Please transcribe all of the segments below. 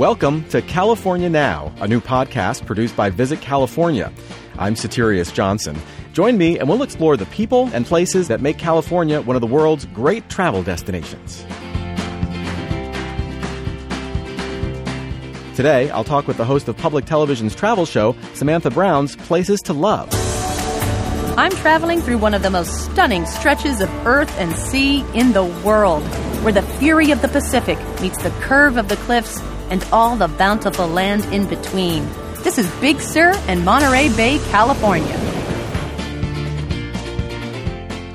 Welcome to California Now, a new podcast produced by Visit California. I'm Soterios Johnson. Join me and we'll explore the people and places that make California one of the world's great travel destinations. Today, I'll talk with the host of public television's travel show, Samantha Brown's Places to Love. I'm traveling through one of the most stunning stretches of earth and sea in the world, where the fury of the Pacific meets the curve of the cliffs and all the bountiful land in between. This is Big Sur and Monterey Bay, California.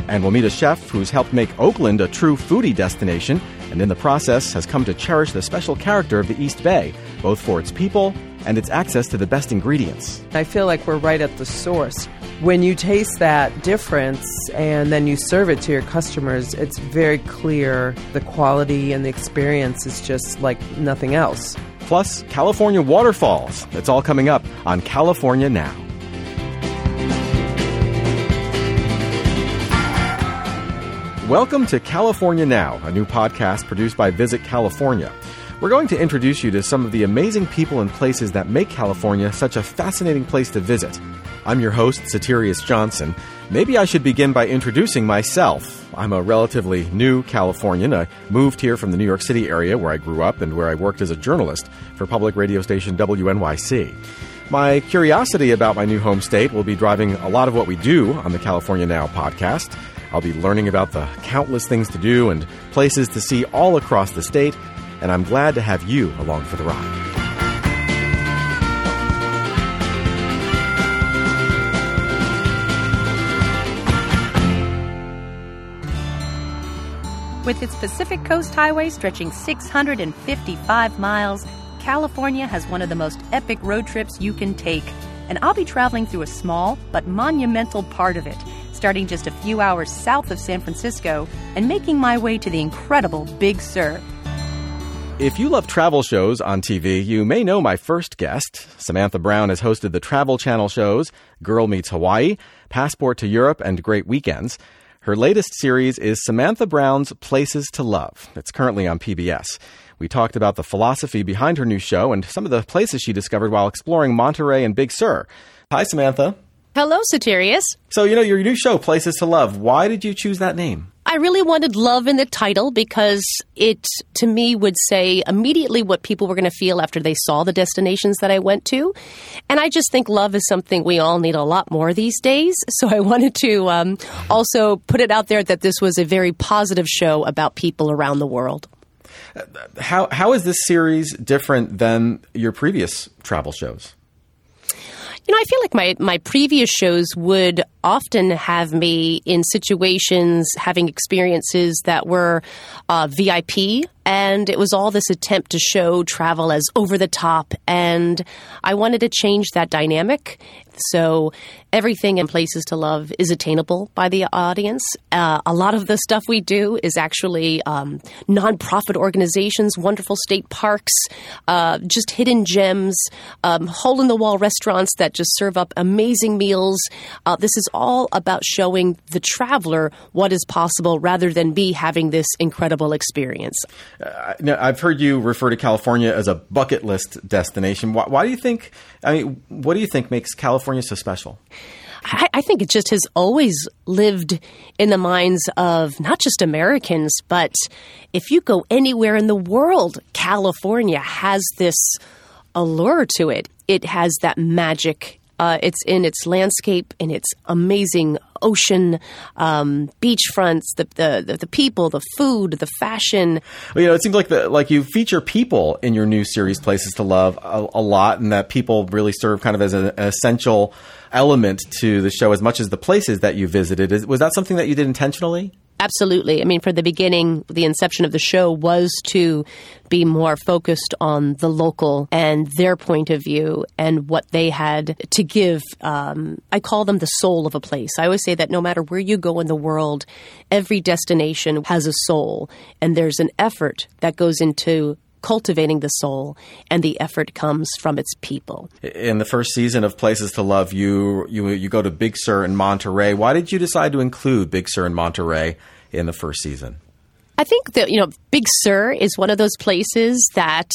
And we'll meet a chef who's helped make Oakland a true foodie destination, and in the process has come to cherish the special character of the East Bay, both for its people and its access to the best ingredients. I feel like we're right at the source. When you taste that difference and then you serve it to your customers, it's very clear the quality and the experience is just like nothing else. Plus, California waterfalls. That's all coming up on California Now. Welcome to California Now, a new podcast produced by Visit California. We're going to introduce you to some of the amazing people and places that make California such a fascinating place to visit. I'm your host, Soterios Johnson. Maybe I should begin by introducing myself. I'm a relatively new Californian. I moved here from the New York City area where I grew up and where I worked as a journalist for public radio station WNYC. My curiosity about my new home state will be driving a lot of what we do on the California Now podcast. I'll be learning about the countless things to do and places to see all across the state, and I'm glad to have you along for the ride. With its Pacific Coast Highway stretching 655 miles, California has one of the most epic road trips you can take. And I'll be traveling through a small but monumental part of it, starting just a few hours south of San Francisco and making my way to the incredible Big Sur. If you love travel shows on TV, you may know my first guest. Samantha Brown has hosted the Travel Channel shows Girl Meets Hawaii, Passport to Europe, and Great Weekends. Her latest series is Samantha Brown's Places to Love. It's currently on PBS. We talked about the philosophy behind her new show and some of the places she discovered while exploring Monterey and Big Sur. Hi, Samantha. Hello, Soterios. So, your new show, Places to Love, why did you choose that name? I really wanted love in the title because it, to me, would say immediately what people were going to feel after they saw the destinations that I went to. And I just think love is something we all need a lot more these days. So I wanted to also put it out there that this was a very positive show about people around the world. How is this series different than your previous travel shows? I feel like my previous shows would often have me in situations having experiences that were VIP, and it was all this attempt to show travel as over the top, and I wanted to change that dynamic. So everything in Places to Love is attainable by the audience. A lot of the stuff we do is actually nonprofit organizations, wonderful state parks, just hidden gems, hole-in-the-wall restaurants that just serve up amazing meals. This is all about showing the traveler what is possible rather than me having this incredible experience. Now, I've heard you refer to California as a bucket list destination. Why do you think – what do you think makes California so special? I think it just has always lived in the minds of not just Americans, but if you go anywhere in the world, California has this allure to it. It has that magic. It's in its landscape, in its amazing ocean, beachfronts, the people, the food, the fashion. Well, it seems like you feature people in your new series, Places to Love, a lot, and that people really serve kind of as an essential element to the show as much as the places that you visited. Was that something that you did intentionally? Absolutely. For the beginning, the inception of the show was to be more focused on the local and their point of view and what they had to give. I call them the soul of a place. I always say that no matter where you go in the world, every destination has a soul, and there's an effort that goes into cultivating the soul, and the effort comes from its people. In the first season of Places to Love, you go to Big Sur and Monterey. Why did you decide to include Big Sur and Monterey in the first season? I think that, you know, Big Sur is one of those places that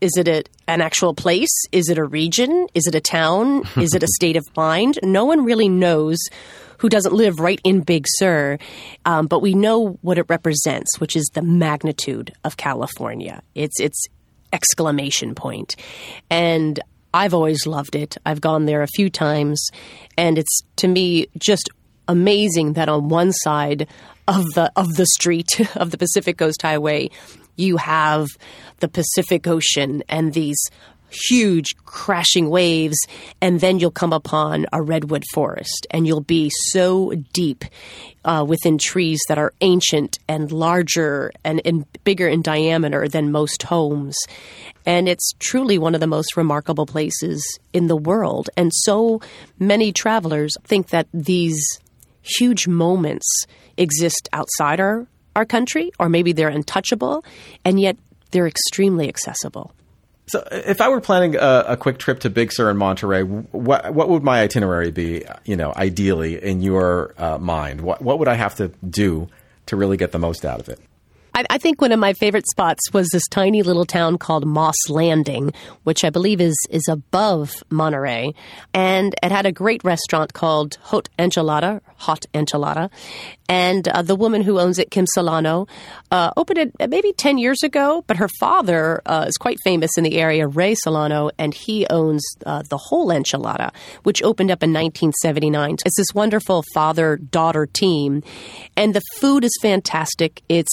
is it an actual place? Is it a region? Is it a town? Is it a state of mind? No one really knows who doesn't live right in Big Sur, but we know what it represents, which is the magnitude of California. It's exclamation point. And I've always loved it. I've gone there a few times, and it's, to me, just amazing that on one side of the street of the Pacific Coast Highway, you have the Pacific Ocean and these huge crashing waves, and then you'll come upon a redwood forest, and you'll be so deep within trees that are ancient and larger and bigger in diameter than most homes. And it's truly one of the most remarkable places in the world. And so many travelers think that these huge moments exist outside our country, or maybe they're untouchable, and yet they're extremely accessible. So if I were planning a quick trip to Big Sur and Monterey, what would my itinerary be, you know, ideally in your mind? What would I have to do to really get the most out of it? I think one of my favorite spots was this tiny little town called Moss Landing, which I believe is above Monterey. And it had a great restaurant called Hot Enchilada. And the woman who owns it, Kim Solano, opened it maybe 10 years ago. But her father is quite famous in the area, Ray Solano, and he owns the whole enchilada, which opened up in 1979. It's this wonderful father-daughter team. And the food is fantastic. It's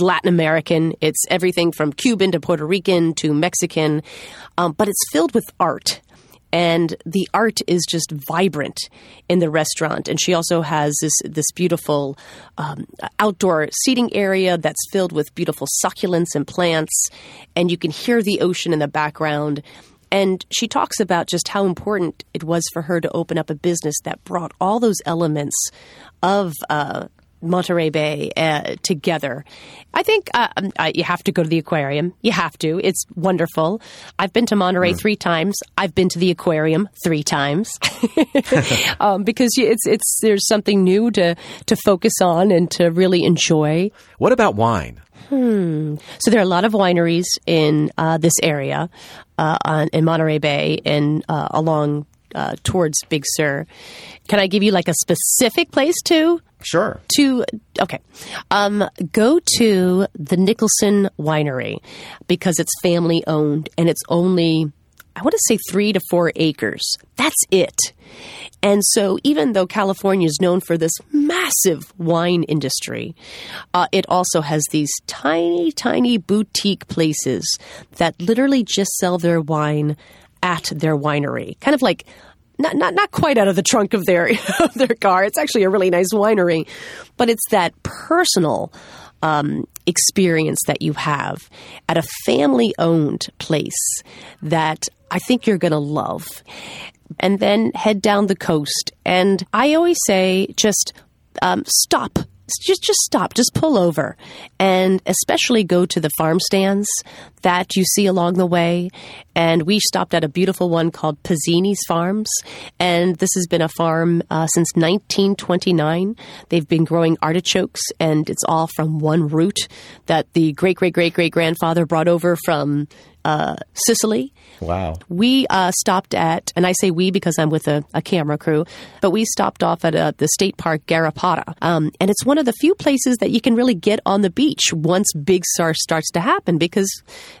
Latin American. It's everything from Cuban to Puerto Rican to Mexican, but it's filled with art. And the art is just vibrant in the restaurant. And she also has this beautiful outdoor seating area that's filled with beautiful succulents and plants. And you can hear the ocean in the background. And she talks about just how important it was for her to open up a business that brought all those elements of Monterey Bay together. I think you have to go to the aquarium. You have to. It's wonderful. I've been to Monterey 3 times. I've been to the aquarium 3 times because there's something new to focus on and to really enjoy. What about wine? So there are a lot of wineries in this area in Monterey Bay and along towards Big Sur. Can I give you like a specific place to? Sure. Go to the Nicholson Winery because it's family owned and it's only, I want to say 3 to 4 acres. That's it. And so even though California is known for this massive wine industry, it also has these tiny, tiny boutique places that literally just sell their wine at their winery. Kind of like not quite out of the trunk of their car. It's actually a really nice winery, but it's that personal experience that you have at a family-owned place that I think you're going to love. And then head down the coast. And I always say just stop. Just stop. Just pull over. And especially go to the farm stands that you see along the way. And we stopped at a beautiful one called Pizzini's Farms. And this has been a farm since 1929. They've been growing artichokes, and it's all from one root that the great-great-great-great-grandfather brought over from Sicily. Wow. We stopped at, and I say we because I'm with a camera crew, but we stopped off at the state park Garapata. And it's one of the few places that you can really get on the beach once Big Sur starts to happen, because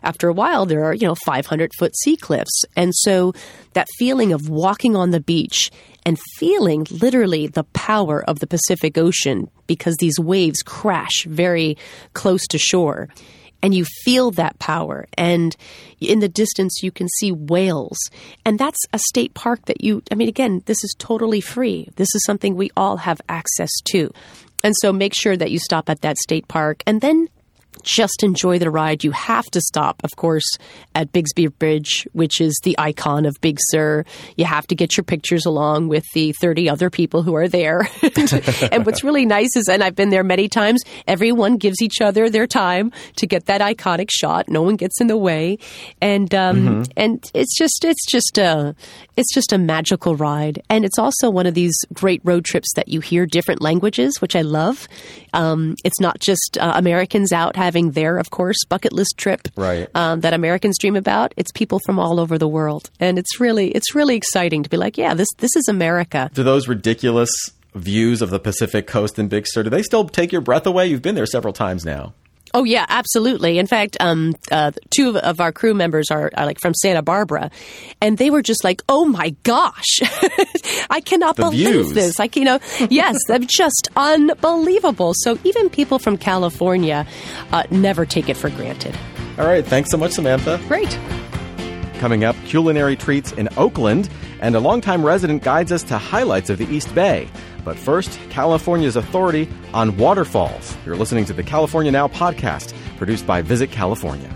after a while there are, 500-foot sea cliffs. And so that feeling of walking on the beach and feeling literally the power of the Pacific Ocean, because these waves crash very close to shore. And you feel that power. And in the distance, you can see whales. And that's a state park that this is totally free. This is something we all have access to. And so make sure that you stop at that state park. And then just enjoy the ride. You have to stop, of course, at Bigsby Bridge, which is the icon of Big Sur. You have to get your pictures along with the 30 other people who are there. And what's really nice is, and I've been there many times, everyone gives each other their time to get that iconic shot. No one gets in the way. And and it's just a magical ride. And it's also one of these great road trips that you hear different languages, which I love. It's not just Americans out having their, of course, bucket list trip that Americans dream about. It's people from all over the world. And it's really exciting to be like, yeah, this is America. Do those ridiculous views of the Pacific Coast and Big Sur, do they still take your breath away? You've been there several times now. Oh, yeah, absolutely. In fact, two of our crew members are like from Santa Barbara, and they were just like, oh, my gosh, I cannot believe this. Like, you know, yes, just unbelievable. So even people from California never take it for granted. All right. Thanks so much, Samantha. Great. Coming up, culinary treats in Oakland, and a longtime resident guides us to highlights of the East Bay. But first, California's authority on waterfalls. You're listening to the California Now podcast, produced by Visit California.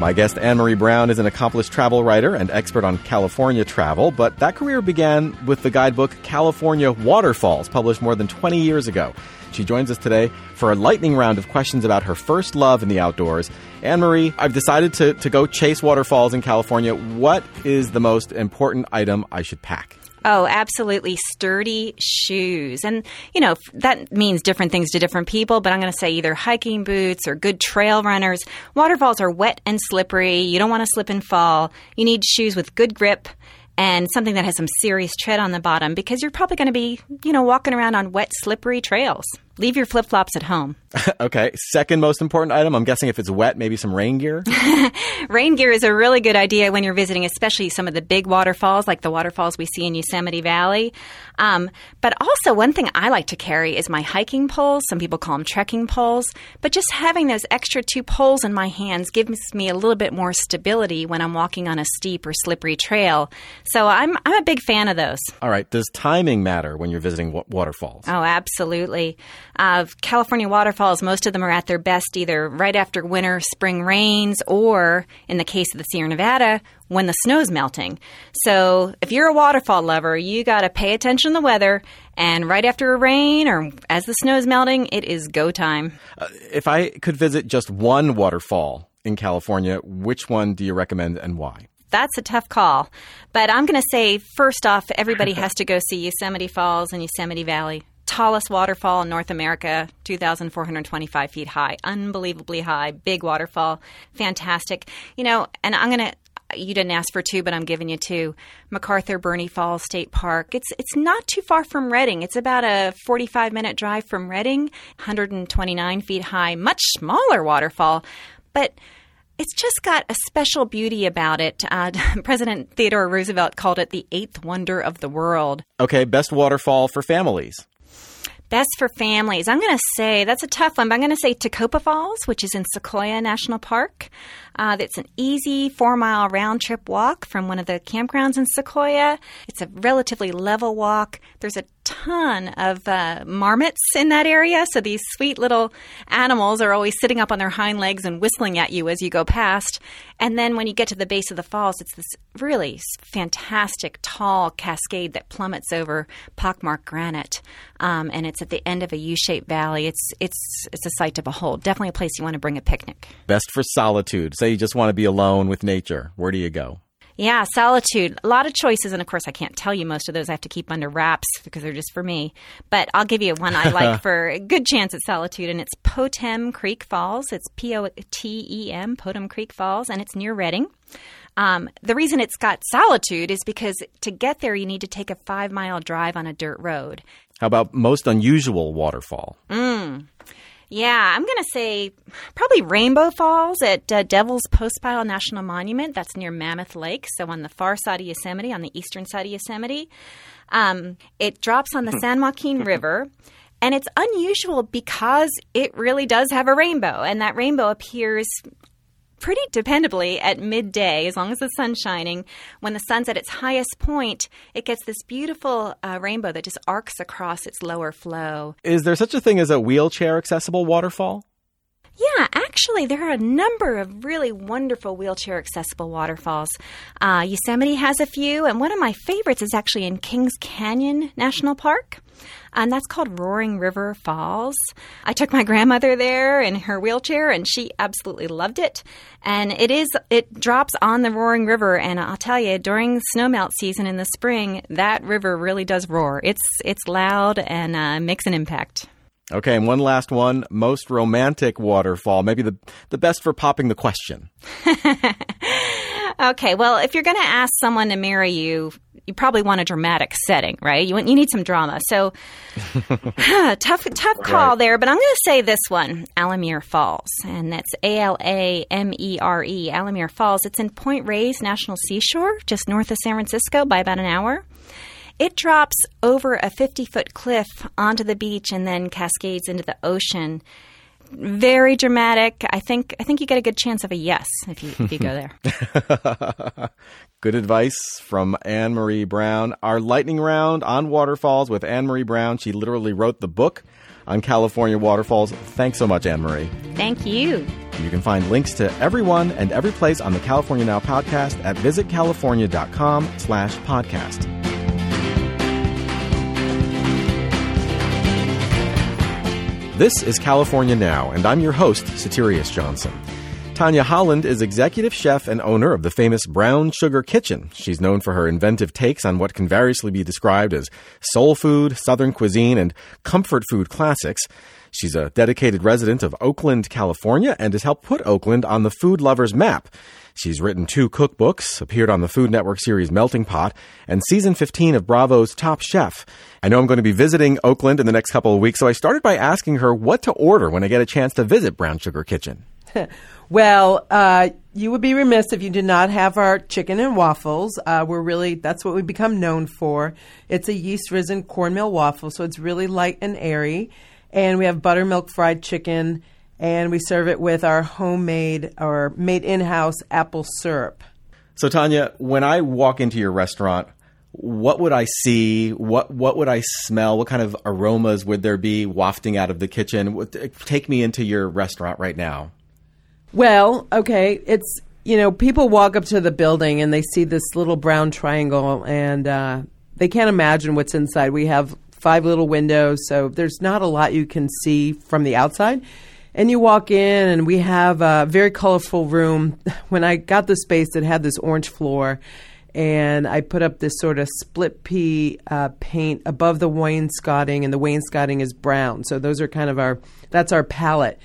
My guest, Ann Marie Brown, is an accomplished travel writer and expert on California travel, but that career began with the guidebook California Waterfalls, published more than 20 years ago. She joins us today for a lightning round of questions about her first love in the outdoors. Ann Marie, I've decided to go chase waterfalls in California. What is the most important item I should pack? Oh, absolutely. Sturdy shoes. And, you know, that means different things to different people, but I'm going to say either hiking boots or good trail runners. Waterfalls are wet and slippery. You don't want to slip and fall. You need shoes with good grip and something that has some serious tread on the bottom, because you're probably going to be, you know, walking around on wet, slippery trails. Leave your flip-flops at home. Okay. Second most important item, I'm guessing if it's wet, maybe some rain gear? Rain gear is a really good idea when you're visiting, especially some of the big waterfalls, like the waterfalls we see in Yosemite Valley. But also one thing I like to carry is my hiking poles. Some people call them trekking poles. But just having those extra 2 poles in my hands gives me a little bit more stability when I'm walking on a steep or slippery trail. So I'm a big fan of those. All right. Does timing matter when you're visiting waterfalls? Oh, absolutely. California waterfalls, most of them are at their best either right after winter, spring rains, or in the case of the Sierra Nevada, when the snow's melting. So if you're a waterfall lover, you got to pay attention to the weather. And right after a rain or as the snow's melting, it is go time. If I could visit just one waterfall in California, which one do you recommend and why? That's a tough call. But I'm going to say, first off, everybody has to go see Yosemite Falls and Yosemite Valley. Tallest waterfall in North America, 2,425 feet high. Unbelievably high. Big waterfall. Fantastic. You know, and I'm going to – you didn't ask for 2, but I'm giving you 2. MacArthur-Burney Falls State Park. It's not too far from Redding. It's about a 45-minute drive from Redding, 129 feet high. Much smaller waterfall, but – it's just got a special beauty about it. President Theodore Roosevelt called it the 8th wonder of the world. Okay, best waterfall for families. Best for families. I'm going to say – that's a tough one, but I'm going to say Tecopa Falls, which is in Sequoia National Park. That's an easy 4-mile round-trip walk from one of the campgrounds in Sequoia. It's a relatively level walk. There's a ton of marmots in that area, so these sweet little animals are always sitting up on their hind legs and whistling at you as you go past. And then when you get to the base of the falls, it's this really fantastic tall cascade that plummets over pockmarked granite, and it's at the end of a U-shaped valley. It's a sight to behold. Definitely a place you want to bring a picnic. Best for solitude. Say you just want to be alone with nature. Where do you go? Yeah, solitude. A lot of choices. And, of course, I can't tell you most of those. I have to keep under wraps because they're just for me. But I'll give you one I like for a good chance at solitude, and it's Potem Creek Falls. It's P-O-T-E-M, Potem Creek Falls, and it's near Redding. The reason it's got solitude is because to get there, you need to take a 5-mile drive on a dirt road. How about most unusual waterfall? Yeah, I'm going to say probably Rainbow Falls at Devil's Postpile National Monument. That's near Mammoth Lake, so on the far side of Yosemite, on the eastern side of Yosemite. It drops on the San Joaquin River, and it's unusual because it really does have a rainbow, and that rainbow appears pretty dependably at midday, as long as the sun's shining. When the sun's at its highest point, it gets this beautiful rainbow that just arcs across its lower flow. Is there such a thing as a wheelchair-accessible waterfall? Yeah, actually, there are a number of really wonderful wheelchair-accessible waterfalls. Yosemite has a few, and one of my favorites is actually in Kings Canyon National Park, and that's called Roaring River Falls. I took my grandmother there in her wheelchair, and she absolutely loved it. And it drops on the Roaring River, and I'll tell you, during snowmelt season in the spring, that river really does roar. It's loud and makes an impact. Okay, and one last one, most romantic waterfall, maybe the best for popping the question. Okay, well, if you're going to ask someone to marry you, you probably want a dramatic setting, right? You need some drama. So tough call right there, but I'm going to say this one, Alamere Falls, and that's Alamere, Alamere Falls. It's in Point Reyes National Seashore, just north of San Francisco by about an hour. It drops over a 50-foot cliff onto the beach and then cascades into the ocean. Very dramatic. I think you get a good chance of a yes if you go there. Good advice from Ann Marie Brown. Our lightning round on waterfalls with Ann Marie Brown. She literally wrote the book on California waterfalls. Thanks so much, Ann Marie. Thank you. You can find links to everyone and every place on the California Now podcast at visitcalifornia.com/podcast. This is California Now, and I'm your host, Soterios Johnson. Tanya Holland is executive chef and owner of the famous Brown Sugar Kitchen. She's known for her inventive takes on what can variously be described as soul food, southern cuisine, and comfort food classics. She's a dedicated resident of Oakland, California, and has helped put Oakland on the food lover's map. She's written 2 cookbooks, appeared on the Food Network series Melting Pot, and Season 15 of Bravo's Top Chef. I know I'm going to be visiting Oakland in the next couple of weeks, so I started by asking her what to order when I get a chance to visit Brown Sugar Kitchen. Well, you would be remiss if you did not have our chicken and waffles. That's what we become known for. It's a yeast-risen cornmeal waffle, so it's really light and airy. And we have buttermilk fried chicken, and we serve it with our homemade or made in-house apple syrup. So, Tanya, when I walk into your restaurant, what would I see? What would I smell? What kind of aromas would there be wafting out of the kitchen? Take me into your restaurant right now. Well, okay. It's, people walk up to the building and they see this little brown triangle and they can't imagine what's inside. We have 5 little windows, so there's not a lot you can see from the outside. And you walk in, and we have a very colorful room. When I got the space, it had this orange floor, and I put up this sort of split pea paint above the wainscoting, and the wainscoting is brown. So those are kind of that's our palette.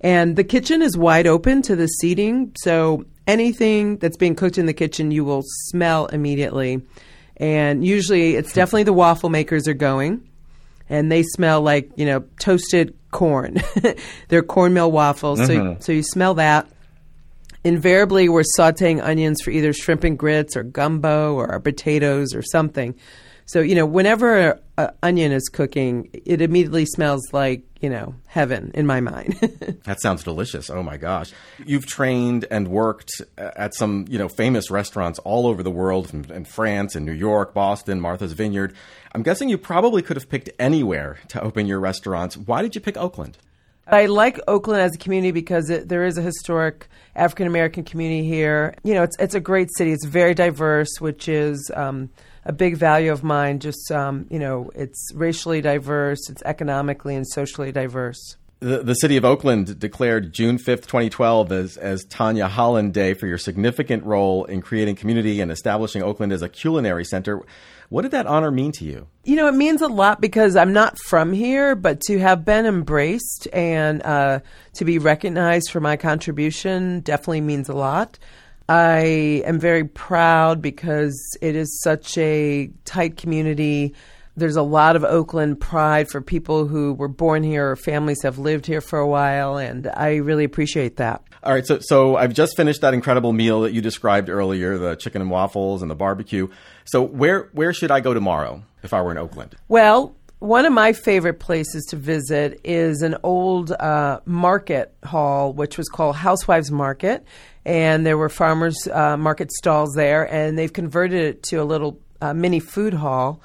And the kitchen is wide open to the seating, so anything that's being cooked in the kitchen, you will smell immediately. And usually, it's definitely the waffle makers are going. And they smell like, toasted corn. They're cornmeal waffles. Mm-hmm. So you smell that. Invariably, we're sauteing onions for either shrimp and grits or gumbo or potatoes or something. So, whenever an onion is cooking, it immediately smells like, heaven in my mind. That sounds delicious. Oh, my gosh. You've trained and worked at some, famous restaurants all over the world, in France, in New York, Boston, Martha's Vineyard. I'm guessing you probably could have picked anywhere to open your restaurants. Why did you pick Oakland? I like Oakland as a community because there is a historic African-American community here. It's a great city. It's very diverse, which is a big value of mine, just, it's racially diverse, it's economically and socially diverse. The city of Oakland declared June 5th, 2012 as Tanya Holland Day for your significant role in creating community and establishing Oakland as a culinary center. What did that honor mean to you? It means a lot because I'm not from here, but to have been embraced and to be recognized for my contribution definitely means a lot. I am very proud because it is such a tight community. There's a lot of Oakland pride for people who were born here or families have lived here for a while, and I really appreciate that. All right, so I've just finished that incredible meal that you described earlier, the chicken and waffles and the barbecue. So where should I go tomorrow if I were in Oakland? Well, one of my favorite places to visit is an old market hall, which was called Housewives Market. and there were farmers' market stalls there, and they've converted it to a little mini food hall.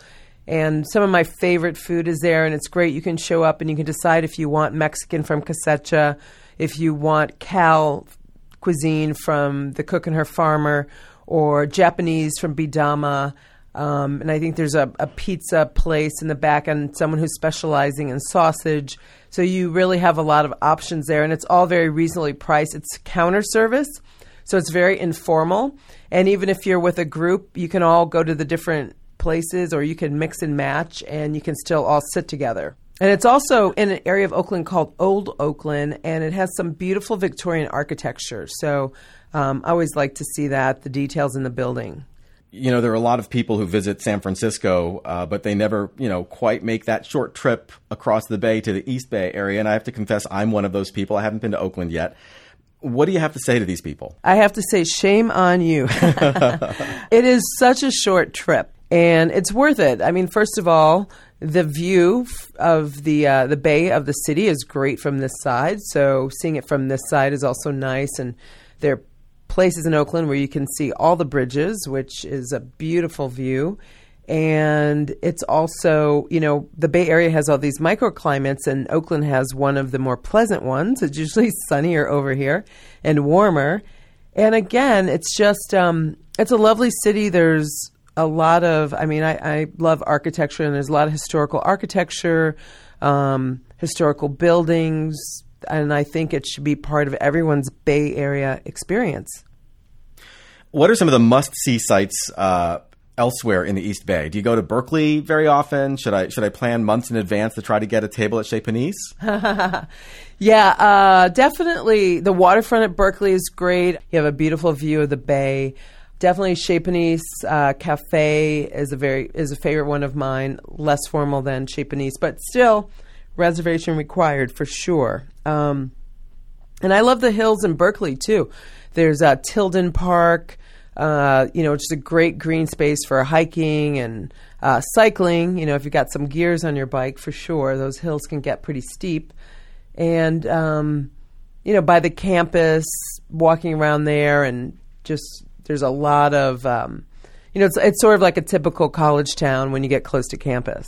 And some of my favorite food is there, and it's great. You can show up and you can decide if you want Mexican from Cosecha, if you want Cal cuisine from The Cook and Her Farmer, or Japanese from Bidama. And I think there's a pizza place in the back and someone who's specializing in sausage. So you really have a lot of options there, and it's all very reasonably priced. It's counter service, so it's very informal. And even if you're with a group, you can all go to the different places, or you can mix and match, and you can still all sit together. And it's also in an area of Oakland called Old Oakland, and it has some beautiful Victorian architecture. So I always like to see that, the details in the building. You know, there are a lot of people who visit San Francisco, but they never, quite make that short trip across the bay to the East Bay area. And I have to confess, I'm one of those people. I haven't been to Oakland yet. What do you have to say to these people? I have to say, shame on you. It is such a short trip, and it's worth it. I mean, first of all, the view of the bay of the city is great from this side. So seeing it from this side is also nice. And there are places in Oakland where you can see all the bridges, which is a beautiful view. And it's also, the Bay Area has all these microclimates, and Oakland has one of the more pleasant ones. It's usually sunnier over here and warmer. And again, it's just, it's a lovely city. There's a lot of, I love architecture, and there's a lot of historical architecture, historical buildings, and I think it should be part of everyone's Bay Area experience. What are some of the must-see sites elsewhere in the East Bay? Do you go to Berkeley very often? Should I plan months in advance to try to get a table at Chez Panisse? Yeah, definitely. The waterfront at Berkeley is great. You have a beautiful view of the bay. Definitely Chez Panisse Cafe is a favorite one of mine. Less formal than Chez Panisse, but still reservation required for sure. And I love the hills in Berkeley too. There's Tilden Park, which is a great green space for hiking and cycling. If you've got some gears on your bike, for sure, those hills can get pretty steep. And, by the campus, walking around there, and just there's a lot of, it's sort of like a typical college town when you get close to campus.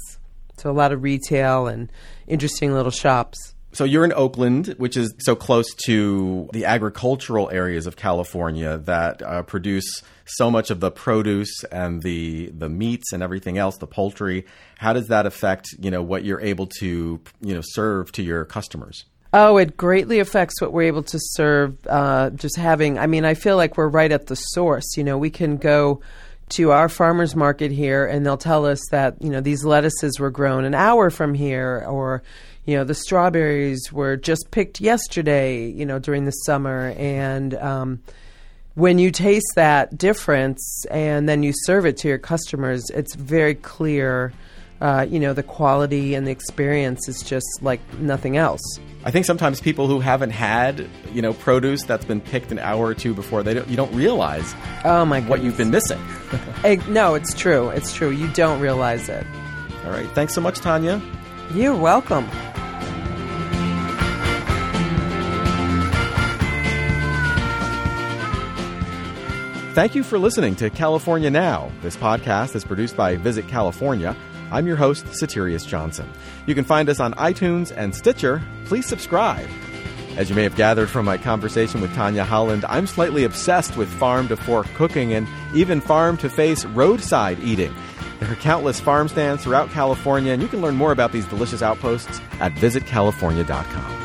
So a lot of retail and interesting little shops. So you're in Oakland, which is so close to the agricultural areas of California that produce so much of the produce and the meats and everything else, the poultry. How does that affect, what you're able to, serve to your customers? Oh, it greatly affects what we're able to serve. I feel like we're right at the source. We can go to our farmers market here, and they'll tell us that, these lettuces were grown an hour from here, or, the strawberries were just picked yesterday, during the summer. And when you taste that difference and then you serve it to your customers, it's very clear. The quality and the experience is just like nothing else. I think sometimes people who haven't had, produce that's been picked an hour or two before, you don't realize what you've been missing. No, it's true. It's true. You don't realize it. All right. Thanks so much, Tanya. You're welcome. Thank you for listening to California Now. This podcast is produced by Visit California. I'm your host, Soterios Johnson. You can find us on iTunes and Stitcher. Please subscribe. As you may have gathered from my conversation with Tanya Holland, I'm slightly obsessed with farm-to-fork cooking and even farm-to-face roadside eating. There are countless farm stands throughout California, and you can learn more about these delicious outposts at VisitCalifornia.com.